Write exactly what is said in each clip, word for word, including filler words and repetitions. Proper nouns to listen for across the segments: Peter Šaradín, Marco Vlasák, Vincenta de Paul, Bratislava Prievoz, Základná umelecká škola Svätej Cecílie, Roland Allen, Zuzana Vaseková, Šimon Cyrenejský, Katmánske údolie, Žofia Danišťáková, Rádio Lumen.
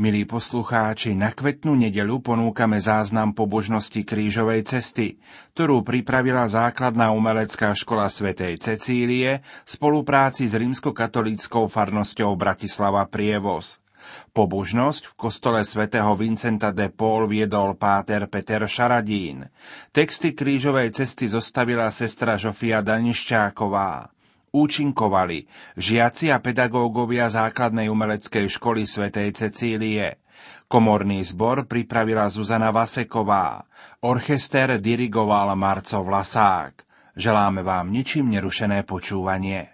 Milí poslucháči, na kvetnú nedeľu ponúkame záznam pobožnosti krížovej cesty, ktorú pripravila Základná umelecká škola Svätej Cecílie v spolupráci s rímskokatolíckou farnosťou Bratislava Prievoz. Pobožnosť v kostole svätého Vincenta de Paul viedol páter Peter Šaradín. Texty krížovej cesty zostavila sestra Žofia Danišťáková. Účinkovali žiaci a pedagógovia Základnej umeleckej školy Svätej Cecílie. Komorný zbor pripravila Zuzana Vaseková. Orchester dirigoval Marco Vlasák. Želáme vám ničím nerušené počúvanie.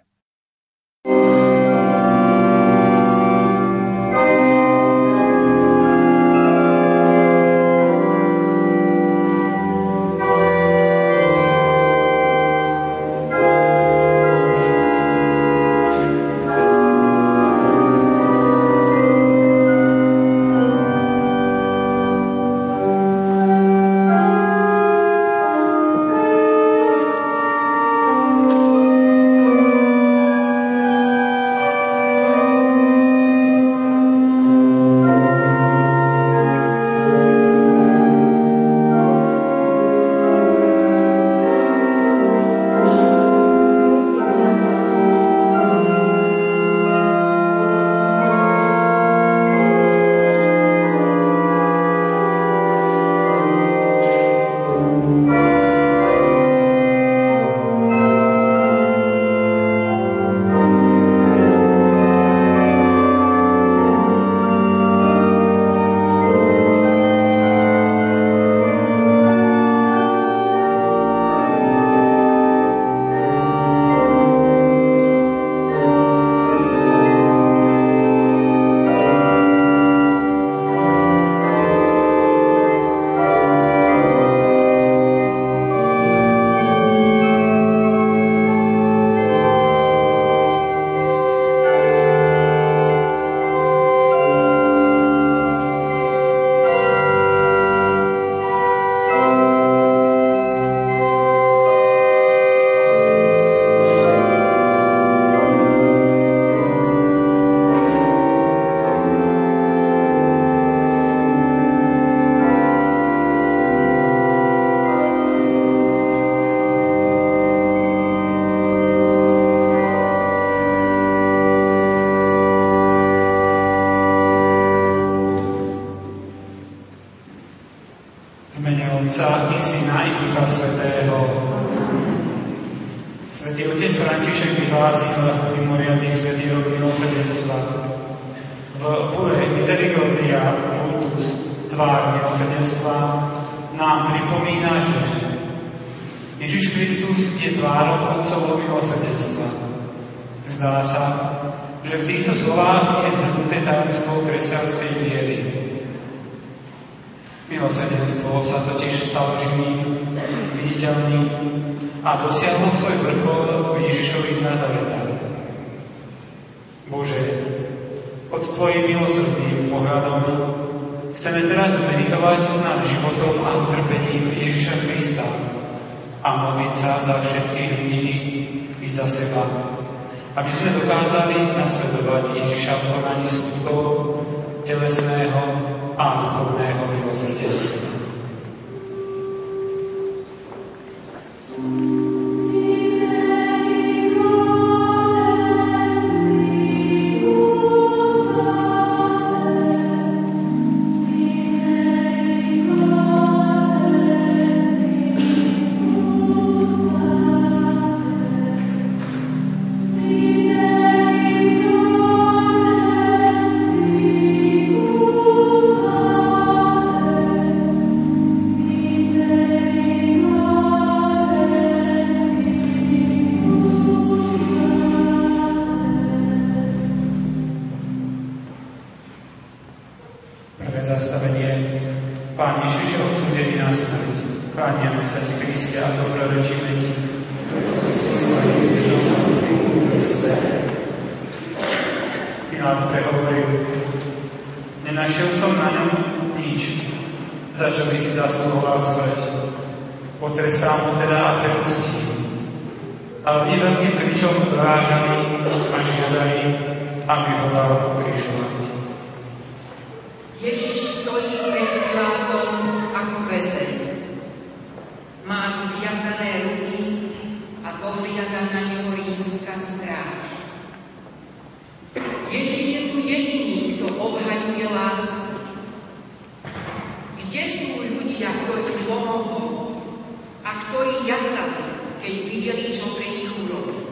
A Ježiš stojí pred Pilátom ako väzeň. Má zviazané ruky a dohliada na jeho rímska stráž. Ježiš je tu jediný, kto obhajuje lásku. Kde sú ľudia, ktorí pomohol a ktorí jasali, keď videli, čo pre nich urobil?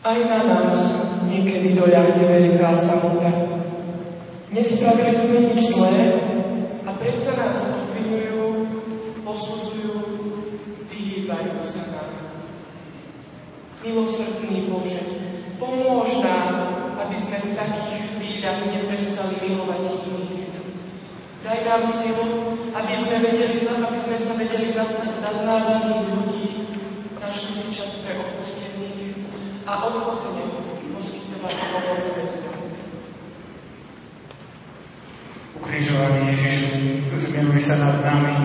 Aj na nás niekedy doľahne veľká samota. Nespravili sme nič zlé a predsa nás obvinujú, posudzujú, vyhýbajú sa nám. Milosrdný Bože, pomôž nám, aby sme v takých chvíľach neprestali milovať iných. Daj nám silu, aby sme, vedeli, aby sme sa vedeli zaznať zaznávaných ľudí, našli si čas pre opustených a ochotne poskytovať pomoc väzňom. Ukrižovaný Ježišu, zmiluj sa nad nami.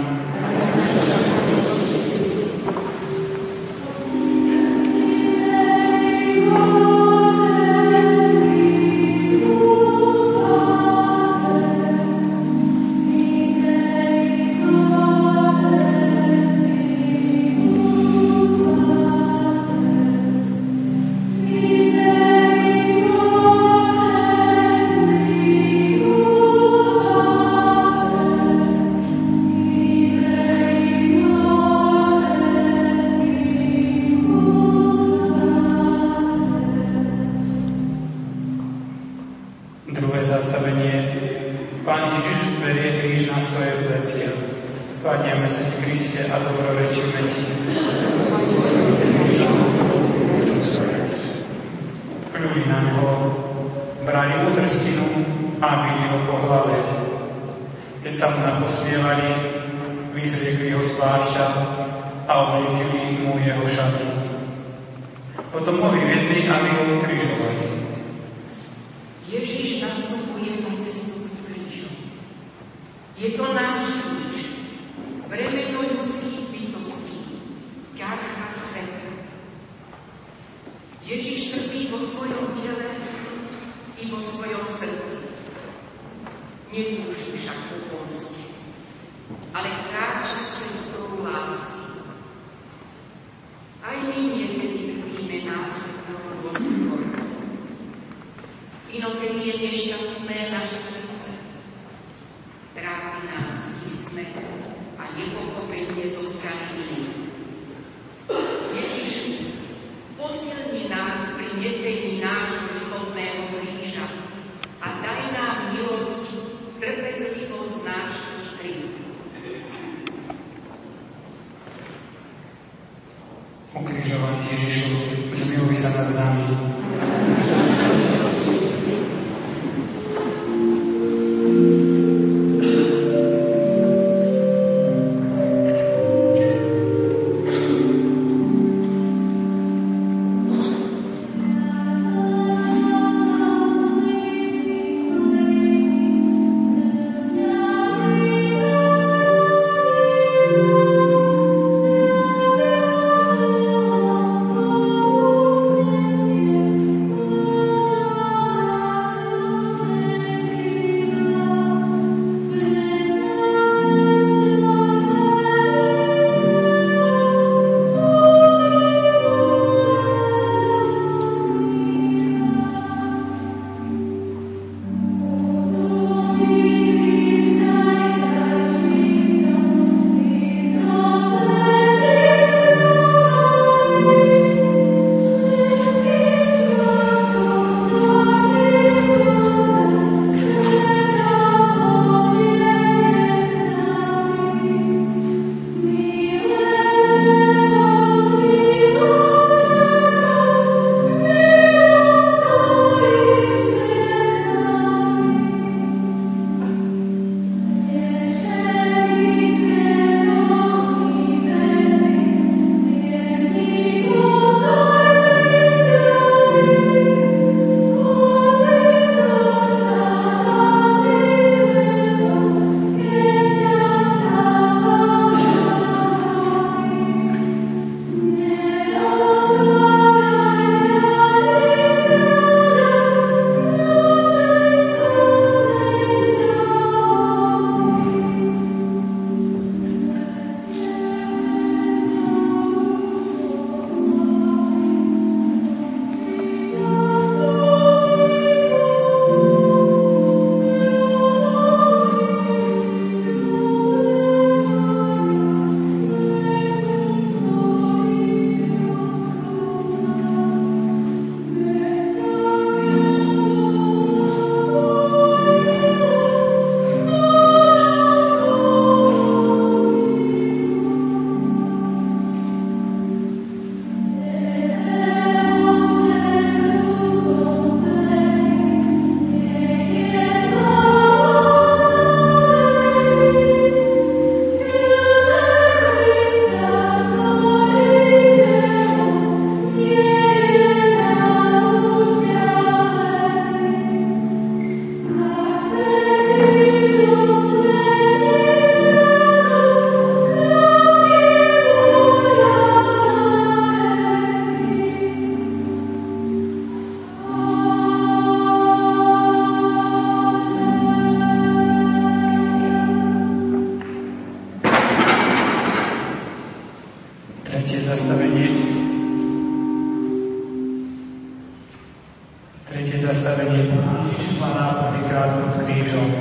Tretie zastavenie. Ježiš Pána prvýkrát pod krížom.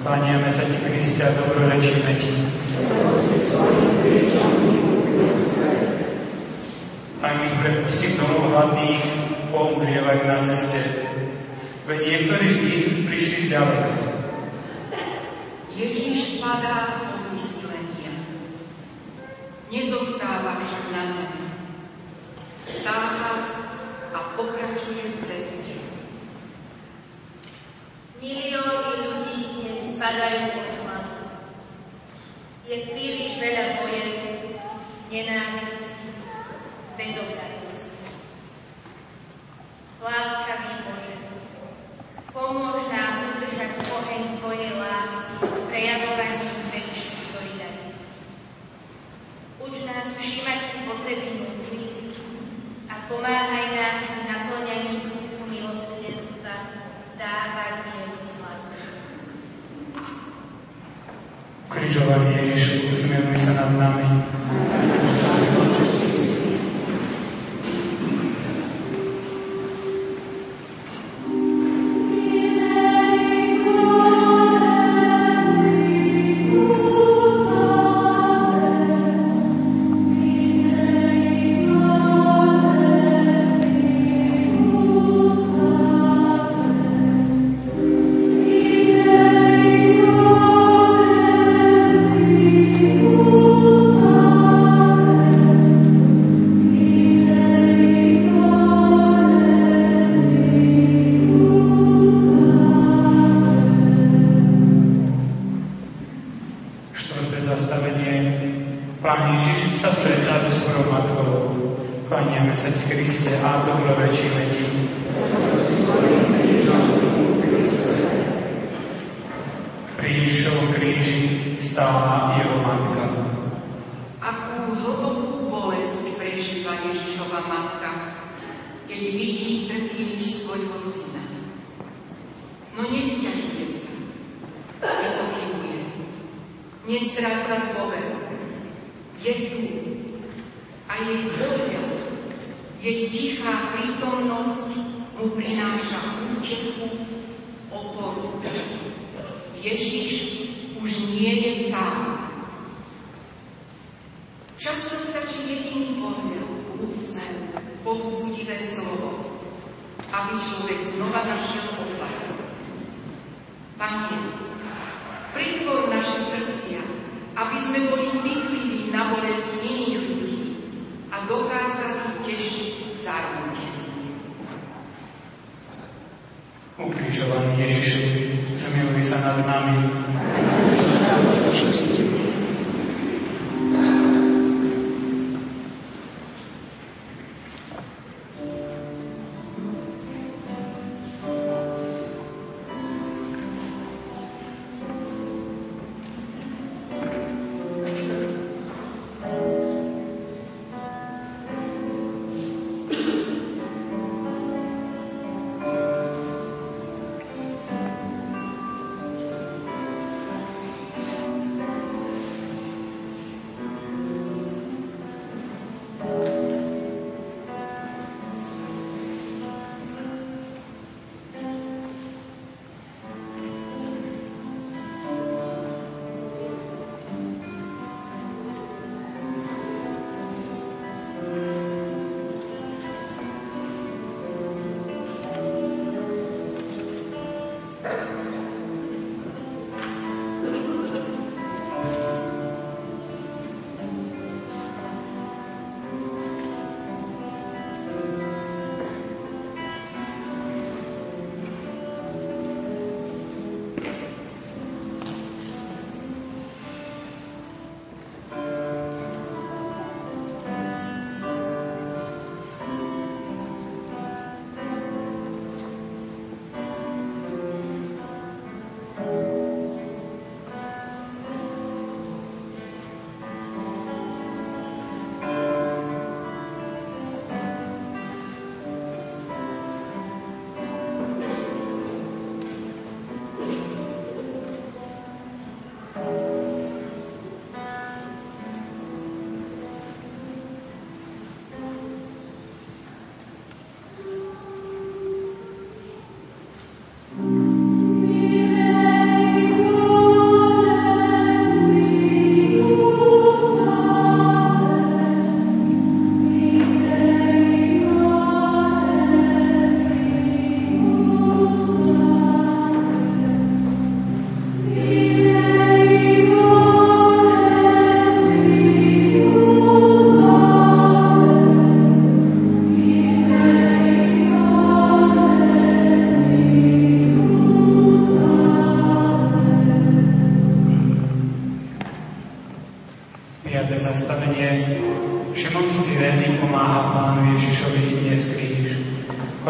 Kláňame sa ti, Kriste, a dobrorečíme ti. Ak ich prepustím domov hladných, poumdrievajú na ceste. Veď niektorí z nich prišli z ďaleka. Ježiš padá od vysilenia. Nezostáva však na zemi. Vstáva a pokračuje v ceste. Milióny ľudí dnes padajú od hladu. Je príliš veľa bojov, nenávistí, bezobradnosti. Láskavý Bože, pomôž nám udržať oheň Tvojej lásky v prejavovaní väčšej solidarity. Uč nás všímať si potreby núdznych a pomáhaj nám v naplňaní skutku milosrdenstva dávať jesť hladným. Ukrižovaný Ježišu, zmiluj sa nad nami.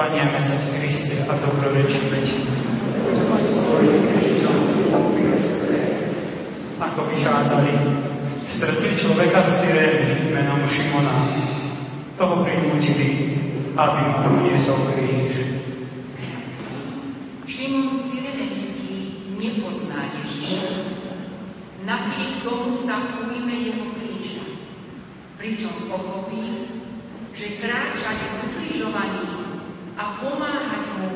Klaniame sa ti, Kriste, a dobrorečíme ti. Ako vychádzali, stretli človeka z Tyrény menom Šimona. Toho prinútili, aby mu niesol kríž. Šimon Cyrenejský nepozná Ježiša. Napriek tomu sa ujme jeho kríža. Pričom pochopí, že kráčať sú krížovaní a pomáhať mu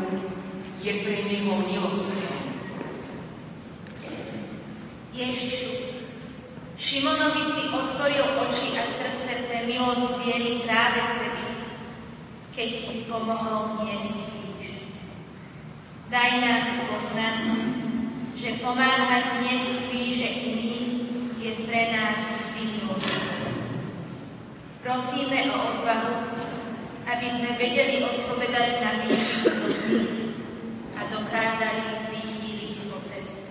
je pre neho milosrdné. Ježišu, Šimonovi si otvoril oči a srdce pre milosť viery práve vtedy, keď ti pomohol niesť kríž. Daj nám spoznať, že pomáhať niesť kríže iným je pre nás vždy milosrdné. Prosíme o odvahu, aby sme vedeli odpovedať na výzvy ľudí a dokázali vychýliť po ceste.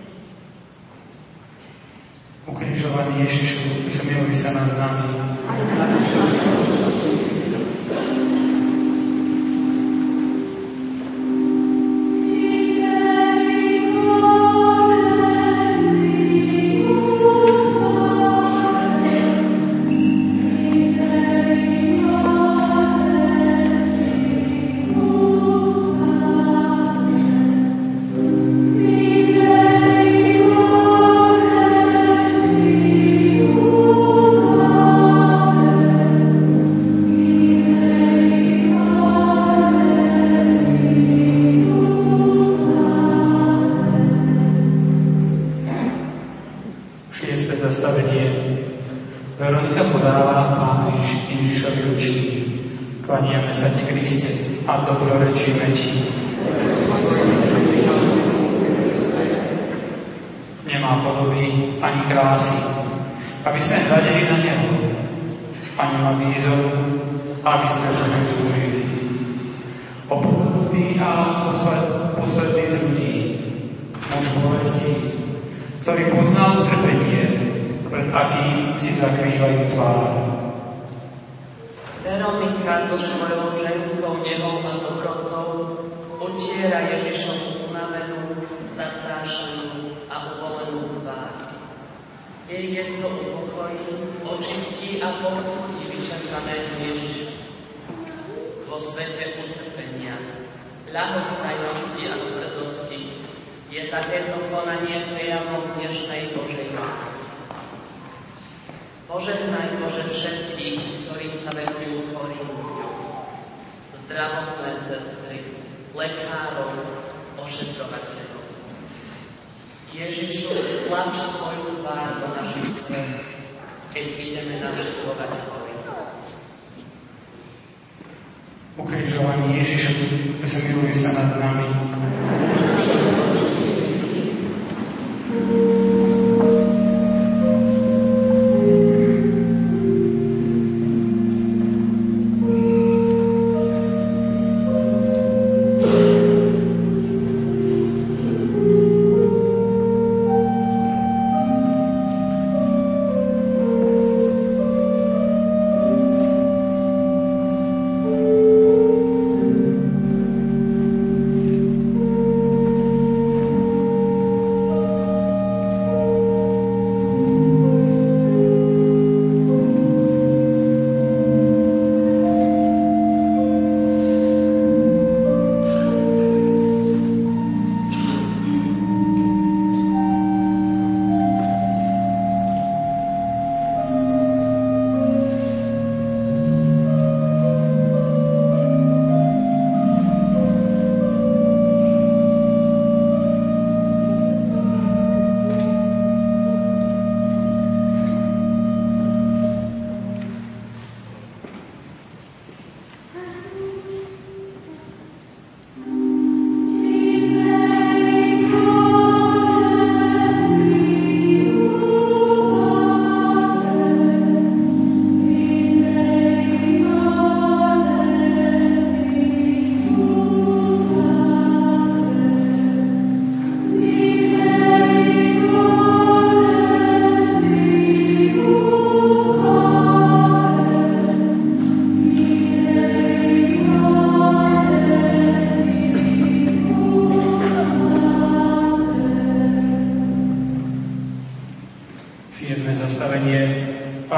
Ukrižovaný Ježišu, zmiluj sa nad nami.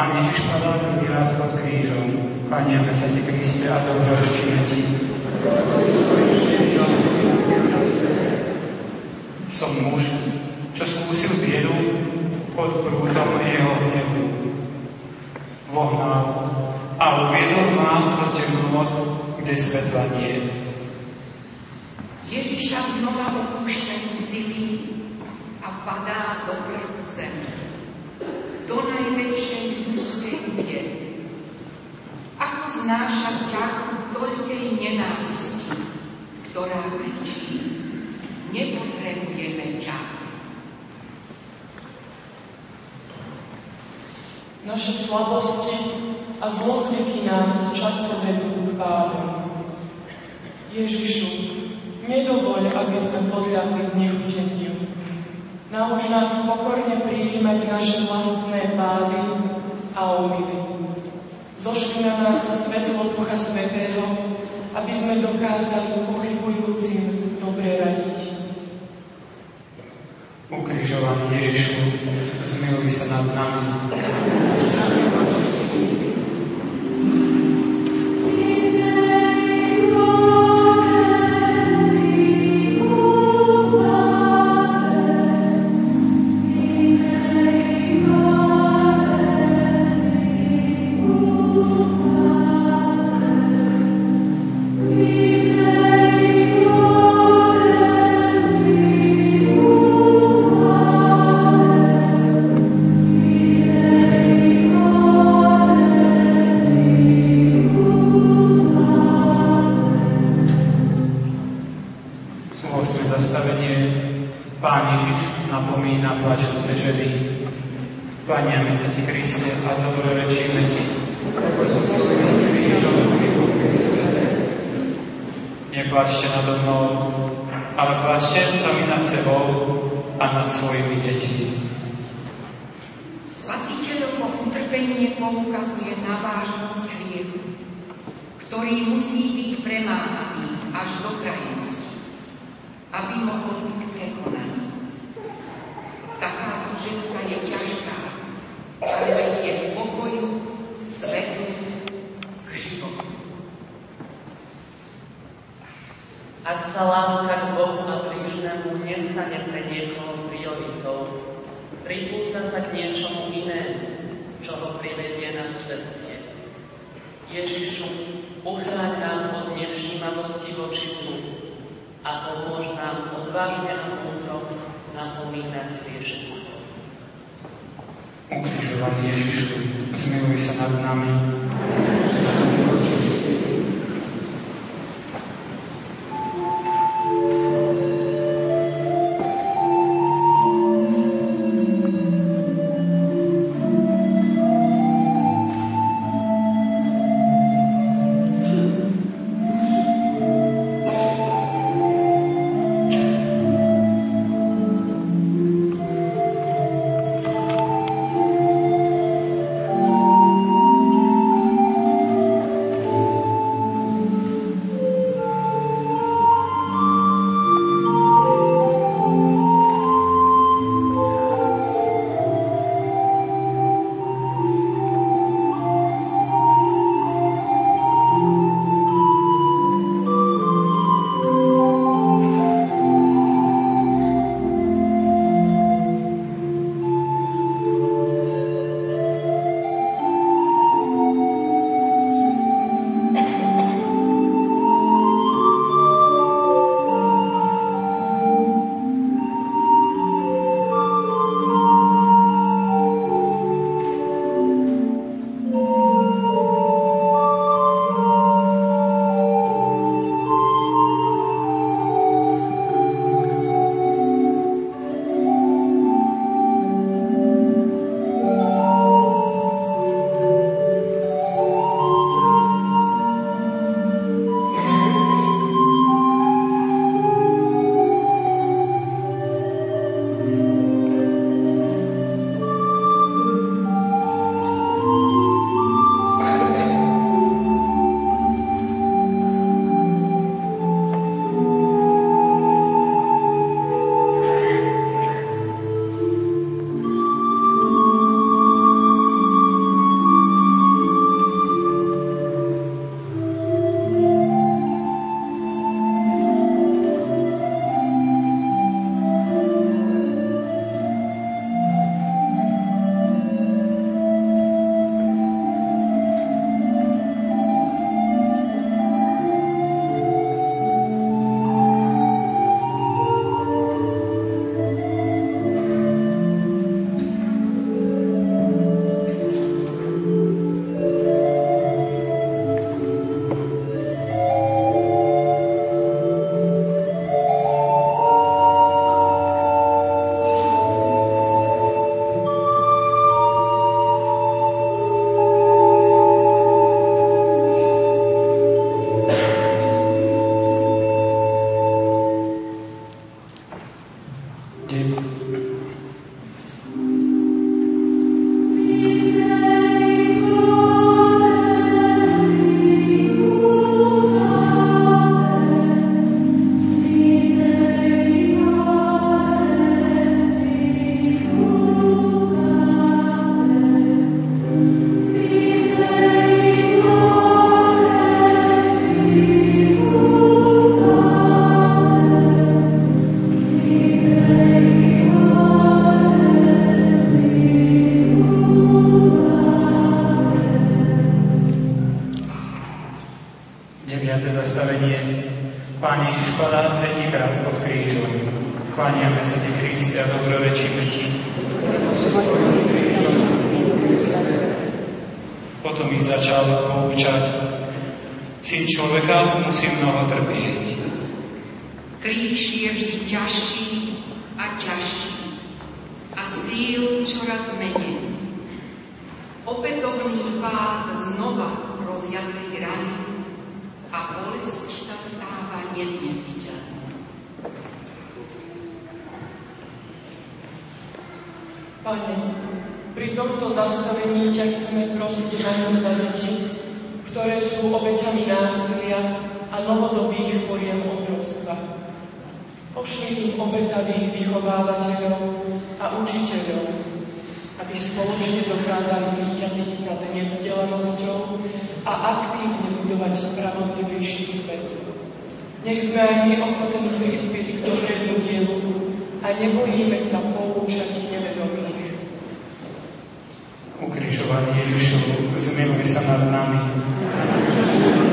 Pán Ježiš padal prvý raz pod krížom. Pane, Svätý Kriste, a dobroručíme Ti. Som muž, čo skúsil biedu pod prúdom jeho hnevu. Vohnal a uviedol ma do temnôt, kde svetla nie. Ježiša znova opúšťajú sily a padá do prachu zeme, do najväčšej ľudskej biedy. Ako znáša ťah toľkej nenávisti, ktorá kričí, nepotrebujeme ťa. Naše slabosti a zlozvyky nás často vedú k pádu. Ježišu, nedovoľ, aby sme podľahli znechuteniu. Nauč nás pokorne prijímať naše vlastné pády a omily. Zošli na nás svetlo Ducha Svätého, aby sme dokázali pochybujúcim dobre radiť. Ukrižovaný Ježišu, zmiluj sa nad nami. pod krížom. Kláňame sa ti, Kriste, a dobrorečíme ti. Potom ich začal poučať. Syn človeka musí mnoho trpieť. Kríž je vždy ťažší a ťažší a síl čoraz menej. Opätovný pád znova rozjadlej rany a bolesť sa stáva neznesiteľnou. Pane, pri tomto zastavení ťa chceme prosiť najmä za deti, ktoré sú obeťami násilia a novodobých foriem otroctva. Pošli im obetavých vychovávateľov a učiteľov, aby spoločne dokázali víťaziť nad nevzdelanosťou a aktívne budovať spravodlivejší svet. Nech sme aj my ochotní prispieť k dobrému dielu a nebojíme sa poučať nevedomých. Ukrižovaný Ježišu, zmiluj sa nad nami. Ukrižovaný Ježišu, zmiluj sa nad nami.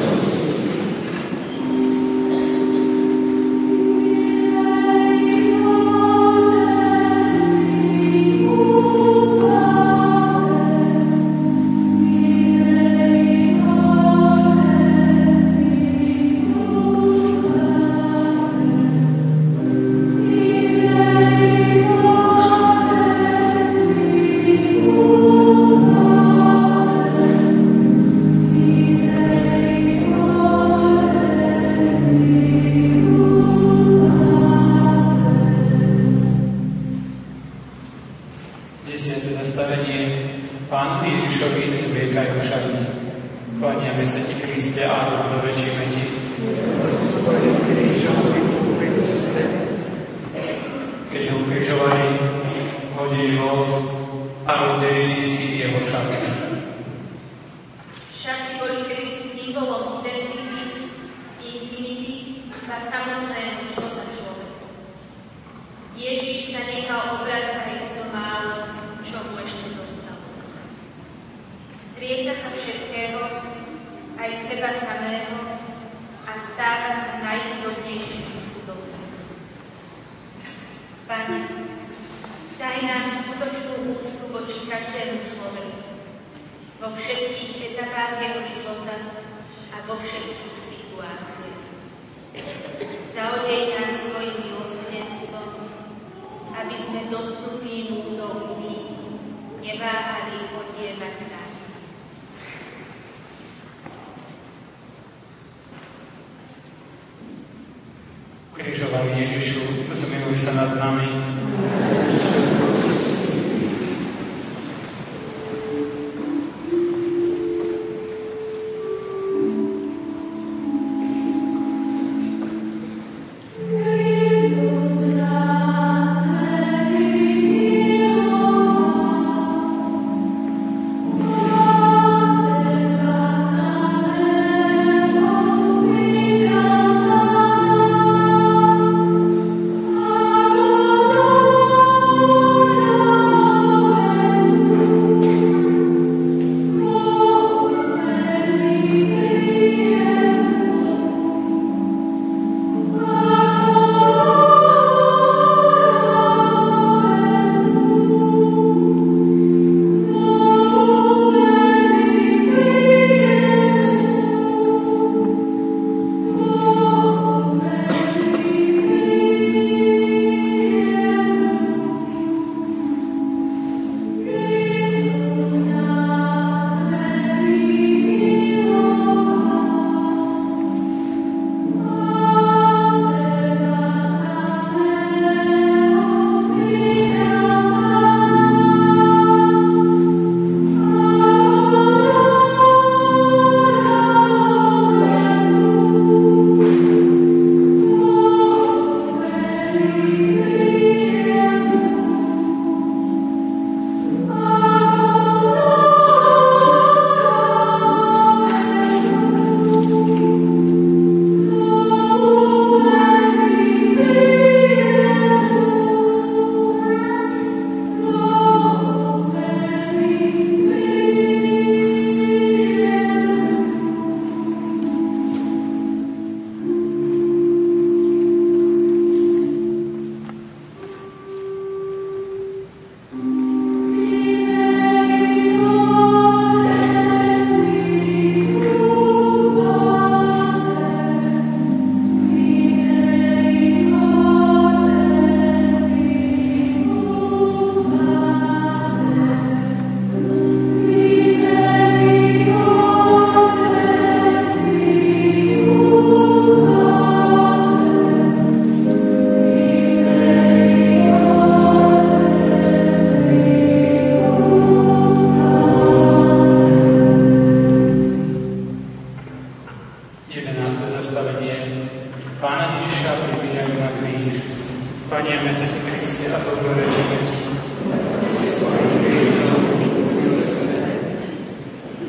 Panie, mese Ti, Kriste, a to berečíme Ti.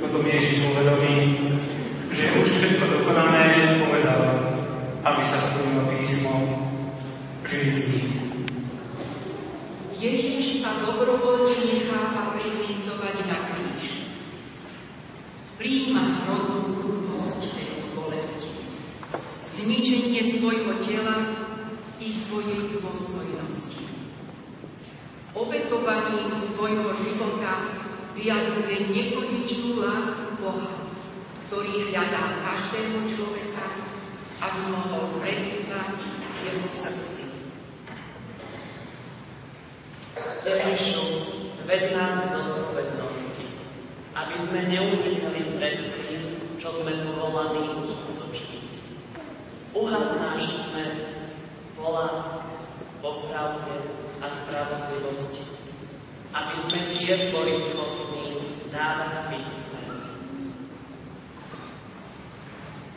Potom Ježiš uvedomí, že už všetko dokonané povedal, aby sa splnilo písmo, že je s ním. Ježiš sa dobrovoľne necháva prikrízovať na kríž. Prijíma hroznú krutosť tejto bolesti, zničenie svojho tela i svojej dôstojnosti. Obetovaním svojho života vyjadruje nekonečnú lásku Boha, ktorý hľadá každého človeka, aby mohol prebývať v jeho srdci. Ježišu, ved nás z odpovednosti, aby sme neunikali pred tým, čo sme povolaní uskutočniť. Uhas náš sme po láske, po pravde a spravodlivosti, aby sme tiež boli schopní dávať písme.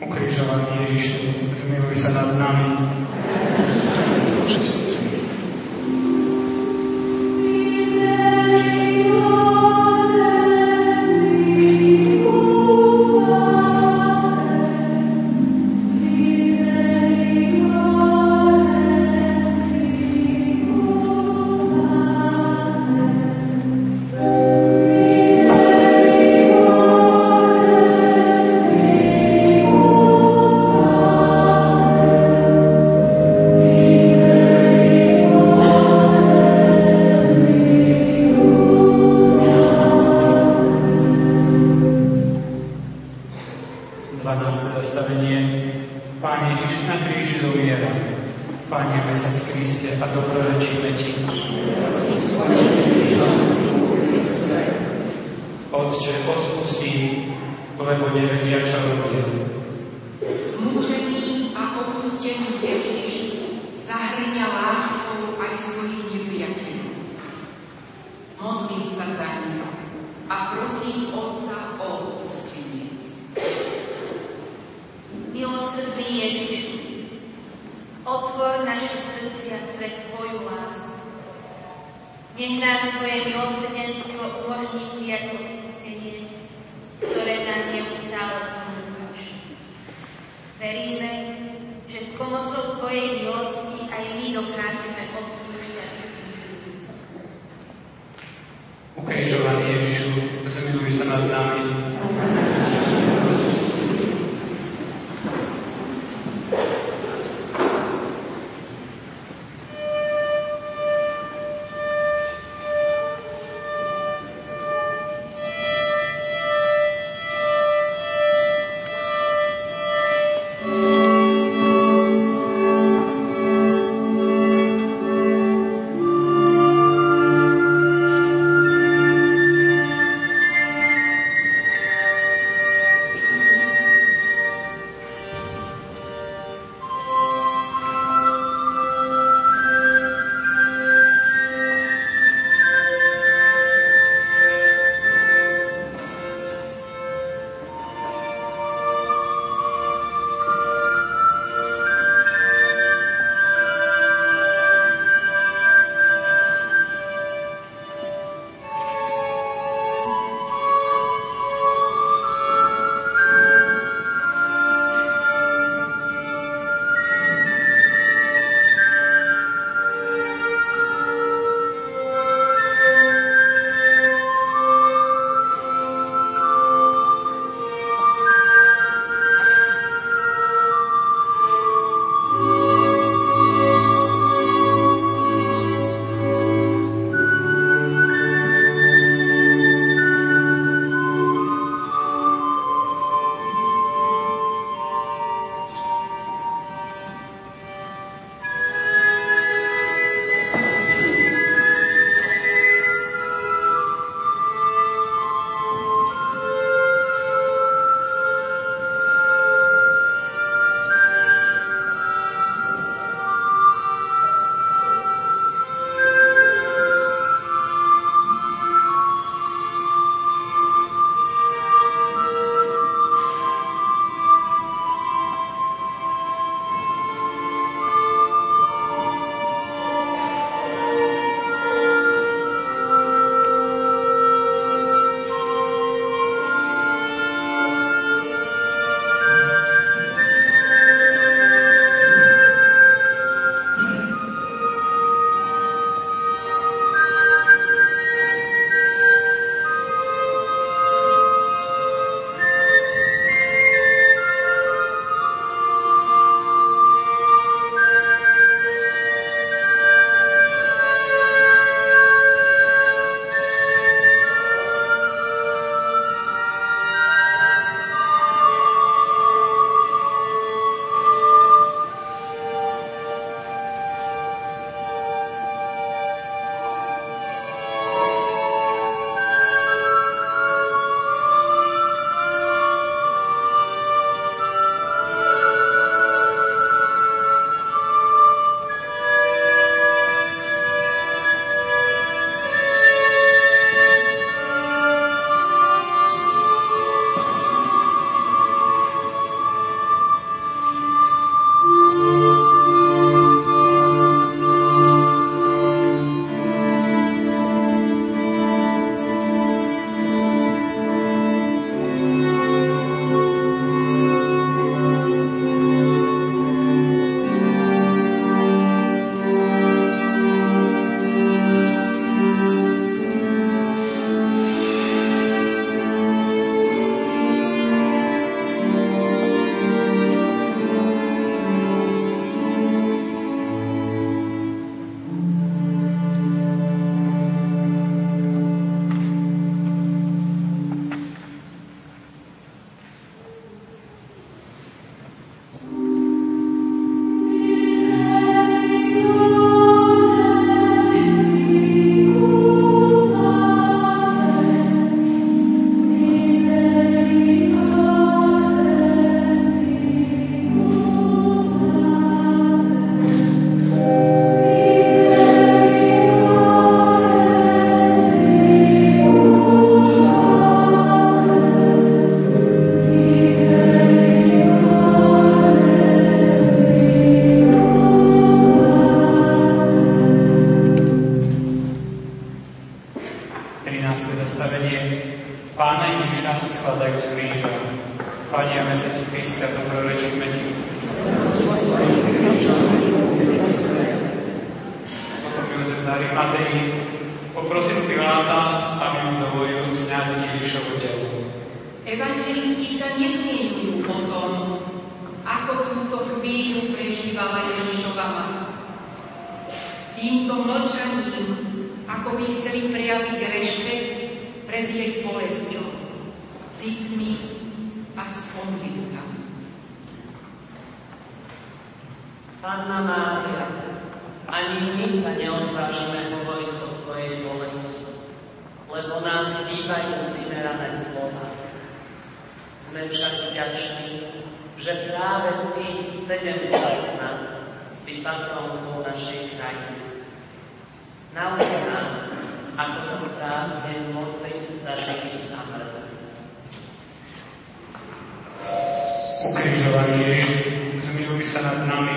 Ukrižovaný Ježišu, zmiluj sa nad nami. Mateji, poprosil Piláta, aby mu dovolil sňať Ježišovo telo. Evanjelisti sa nezmienujú o tom, ako túto chvíľu prežívala Ježišova matka. Týmto mlčaním, ako by chceli prejaviť rešpekt pred jej bolesťou, citmi a spomienka. Panna Mária, ani my sa neodvážime hovoriť o tvojej bolesti, lebo nám chýbajú primerané slova. Sme však vďační, že práve ty, sedem bolestná, si patronkou našej krajiny. Nauč nás, ako sa správne modliť za živých a mŕtvych. Ukrižovaný Ježiš, zmiluj sa nad nami.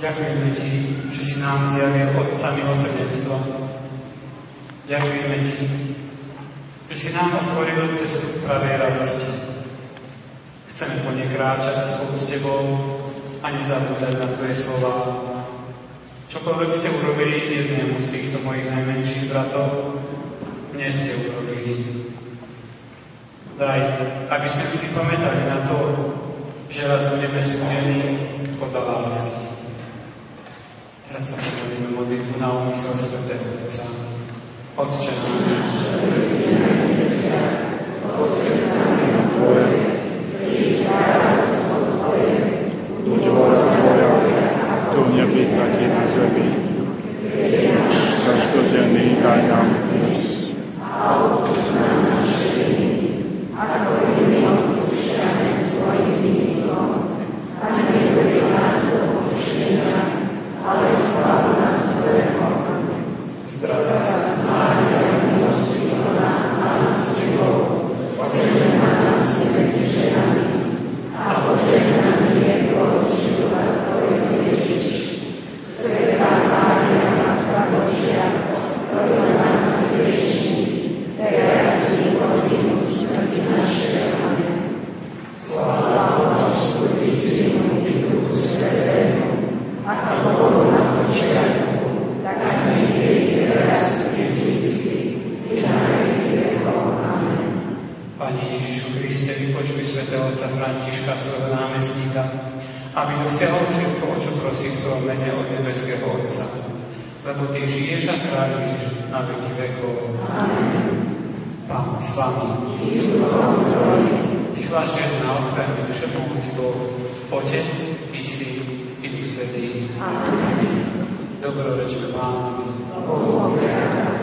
Ďakujeme Ti, že si nám zjavil Otca milosrdenstva. Ďakujeme Ti, že si nám otvoril cestu pravej radosti. Chceme po nej kráčať spolu s Tebou a nezabúdať na Tvoje slova. Čokoľvek ste urobili jednému z týchto mojich najmenších bratov, mne ste urobili. Daj, aby sme vždy pamätali na to, že raz budeme súdení podľa lásky. Teraz sa pomodlíme modlitbu na úmysel svätého Otca. Otče náš, buď vôľa Tvoja, ako v nebi, tak i na zemi. Náš každodenný daj nám dnes. A odpusť nám naše viny, ako i my odpúšťame svojim vinníkom. A neveď nás do pokušenia, ale zbav nás zlého. Zdravá sa Mária, milosrdná a láskavá, požehnaná si medzi ženami a požehnaný je plod života Tvojho Ježiš. Svätá Mária, Matka Božia, roz nás hriešni, teraz i hodinu smrti našej. Amen. Sláva Otcu i Synu i Duchu Svätému, ako bolo na počiatku, tak nech je i teraz i vždycky, i na veky vekov. Amen. Pane Ježišu Kriste, vypočuj svätého otca Františka, svojho námestníka, aby dosiahol všetko, o čo prosí v svojom mene od nebeského Otca. Lebo Ty žiješ a kráľuješ na veky vekov. Amen. Pán s Vami. Nech vás žehná odchráni všemohúci Boh, Otec i Syn i Duch Svätý. Amen. Dobrorečme Pánovi. Amen.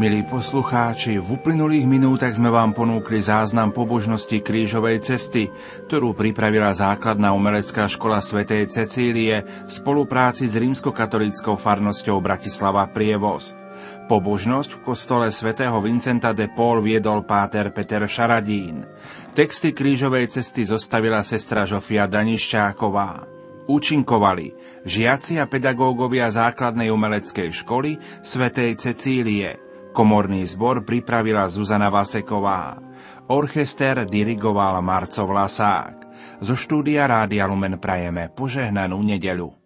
Milí poslucháči, v uplynulých minútach sme vám ponúkli záznam pobožnosti krížovej cesty, ktorú pripravila Základná umelecká škola Svätej Cecílie v spolupráci s rímskokatolíckou farnosťou Bratislava Prievoz. Pobožnosť v kostole svätého Vincenta de Paul viedol páter Peter Šaradín. Texty krížovej cesty zostavila sestra Žofia Danišťáková. Účinkovali žiaci a pedagógovia Základnej umeleckej školy Svätej Cecílie. Komorný zbor pripravila Zuzana Vaseková. Orchester dirigoval Marco Vlasák. Zo štúdia Rádia Lumen prajeme požehnanú nedeľu.